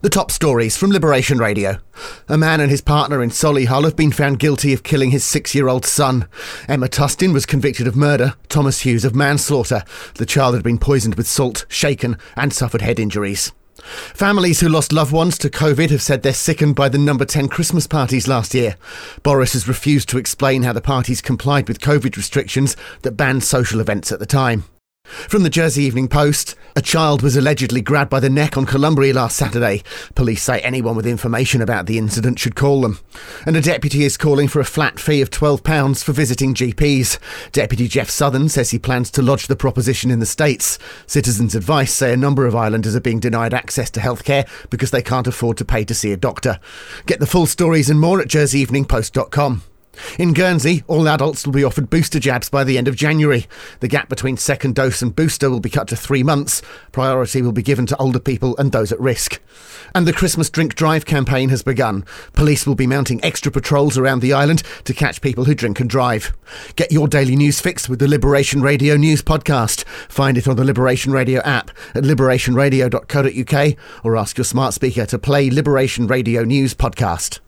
The top stories from Liberation Radio. A man and his partner in Solihull have been found guilty of killing his 6-year-old son. Emma Tustin was convicted of murder, Thomas Hughes of manslaughter. The child had been poisoned with salt, shaken, and suffered head injuries. Families who lost loved ones to COVID have said they're sickened by the number 10 Christmas parties last year. Boris has refused to explain how the parties complied with COVID restrictions that banned social events at the time. From the Jersey Evening Post, a child was allegedly grabbed by the neck on Columbary last Saturday. Police say anyone with information about the incident should call them. And a deputy is calling for a flat fee of £12 for visiting GPs. Deputy Jeff Southern says he plans to lodge the proposition in the States. Citizens' Advice say a number of islanders are being denied access to healthcare because they can't afford to pay to see a doctor. Get the full stories and more at jerseyeveningpost.com. In Guernsey, all adults will be offered booster jabs by the end of January. The gap between second dose and booster will be cut to 3 months. Priority will be given to older people and those at risk. And the Christmas drink drive campaign has begun. Police will be mounting extra patrols around the island to catch people who drink and drive. Get your daily news fix with the Liberation Radio News Podcast. Find it on the Liberation Radio app at liberationradio.co.uk or ask your smart speaker to play Liberation Radio News Podcast.